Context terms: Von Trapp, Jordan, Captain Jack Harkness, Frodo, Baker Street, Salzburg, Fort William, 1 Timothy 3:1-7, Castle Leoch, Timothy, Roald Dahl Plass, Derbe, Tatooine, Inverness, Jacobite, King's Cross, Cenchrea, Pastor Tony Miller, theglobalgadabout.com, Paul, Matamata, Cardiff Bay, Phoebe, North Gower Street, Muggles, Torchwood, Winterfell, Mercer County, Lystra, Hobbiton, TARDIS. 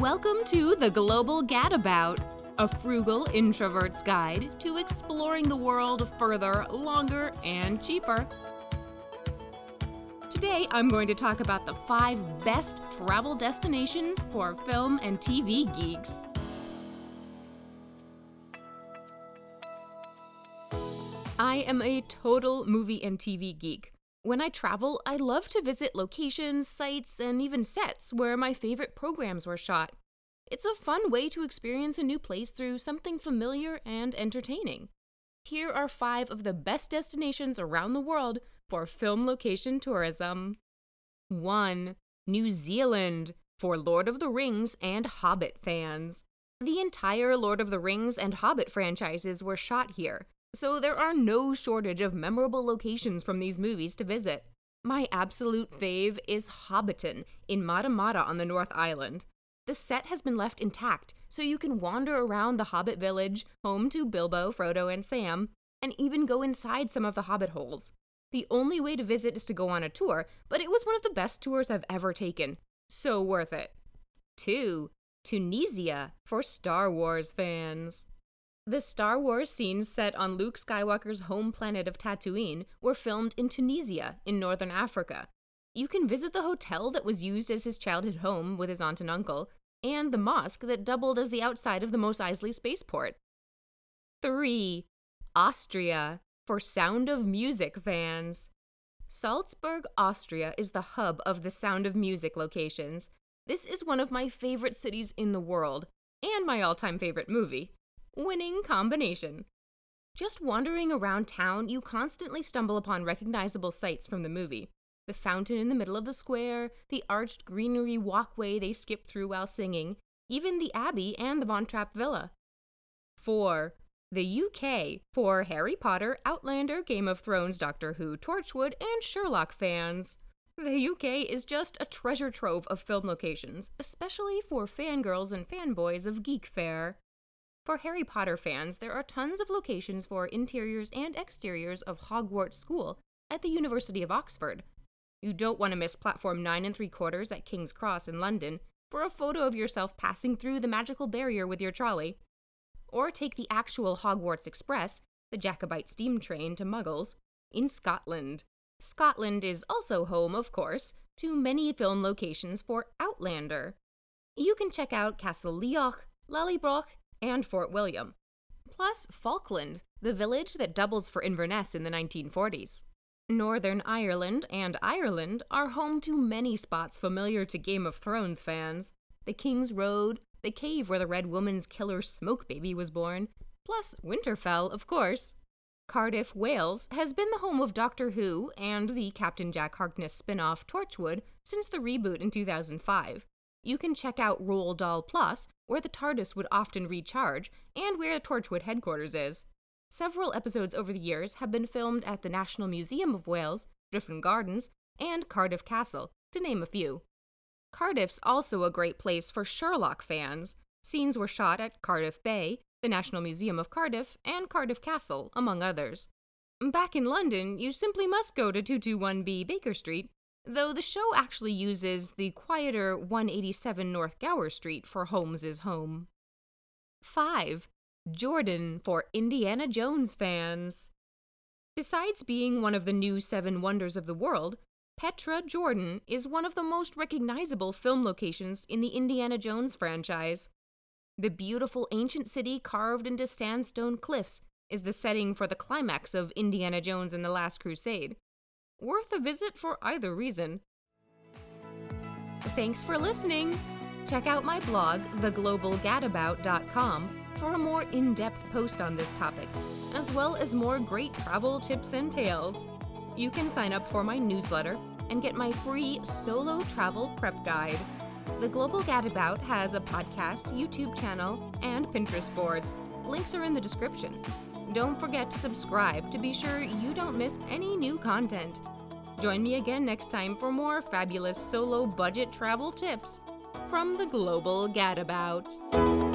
Welcome to The Global Gadabout, a frugal introvert's guide to exploring the world further, longer, and cheaper. Today, I'm going to talk about the 5 best travel destinations for film and TV geeks. I am a total movie and TV geek. When I travel, I love to visit locations, sites, and even sets where my favorite programs were shot. It's a fun way to experience a new place through something familiar and entertaining. Here are 5 of the best destinations around the world for film location tourism. 1. New Zealand, for Lord of the Rings and Hobbit fans. The entire Lord of the Rings and Hobbit franchises were shot here, so there are no shortage of memorable locations from these movies to visit. My absolute fave is Hobbiton in Matamata on the North Island. The set has been left intact, so you can wander around the Hobbit village, home to Bilbo, Frodo, and Sam, and even go inside some of the Hobbit holes. The only way to visit is to go on a tour, but it was one of the best tours I've ever taken. So worth it. 2. Tunisia, for Star Wars fans. The Star Wars scenes set on Luke Skywalker's home planet of Tatooine were filmed in Tunisia in northern Africa. You can visit the hotel that was used as his childhood home with his aunt and uncle, and the mosque that doubled as the outside of the Mos Eisley spaceport. 3. Austria, for Sound of Music fans. Salzburg, Austria is the hub of the Sound of Music locations. This is one of my favorite cities in the world, and my all-time favorite movie. Winning combination. Just wandering around town, you constantly stumble upon recognizable sights from the movie. The fountain in the middle of the square, the arched greenery walkway they skip through while singing, even the Abbey and the Von Trapp Villa. 4. The UK, for Harry Potter, Outlander, Game of Thrones, Doctor Who, Torchwood, and Sherlock fans. The UK is just a treasure trove of film locations, especially for fangirls and fanboys of geek fare. For Harry Potter fans, there are tons of locations for interiors and exteriors of Hogwarts School at the University of Oxford. You don't want to miss platform 9 3/4 at King's Cross in London for a photo of yourself passing through the magical barrier with your trolley. Or take the actual Hogwarts Express, the Jacobite steam train to Muggles, in Scotland. Scotland is also home, of course, to many film locations for Outlander. You can check out Castle Leoch, Lallybroch, and Fort William, plus Falkland, the village that doubles for Inverness in the 1940s. Northern Ireland and Ireland are home to many spots familiar to Game of Thrones fans. The King's Road, the cave where the Red Woman's killer Smoke Baby was born, plus Winterfell, of course. Cardiff, Wales has been the home of Doctor Who and the Captain Jack Harkness spin-off Torchwood since the reboot in 2005. You can check out Roald Dahl Plass, where the TARDIS would often recharge, and where Torchwood headquarters is. Several episodes over the years have been filmed at the National Museum of Wales, Driffen Gardens, and Cardiff Castle, to name a few. Cardiff's also a great place for Sherlock fans. Scenes were shot at Cardiff Bay, the National Museum of Cardiff, and Cardiff Castle, among others. Back in London, you simply must go to 221B Baker Street, though the show actually uses the quieter 187 North Gower Street for Holmes's home. 5. Jordan, for Indiana Jones fans. Besides being one of the new 7 wonders of the world, Petra, Jordan is one of the most recognizable film locations in the Indiana Jones franchise. The beautiful ancient city carved into sandstone cliffs is the setting for the climax of Indiana Jones and the Last Crusade. Worth a visit for either reason. Thanks for listening! Check out my blog, theglobalgadabout.com, for a more in-depth post on this topic, as well as more great travel tips and tales. You can sign up for my newsletter and get my free solo travel prep guide. The Global Gadabout has a podcast, YouTube channel, and Pinterest boards. Links are in the description. Don't forget to subscribe to be sure you don't miss any new content. Join me again next time for more fabulous solo budget travel tips from the Global Gadabout.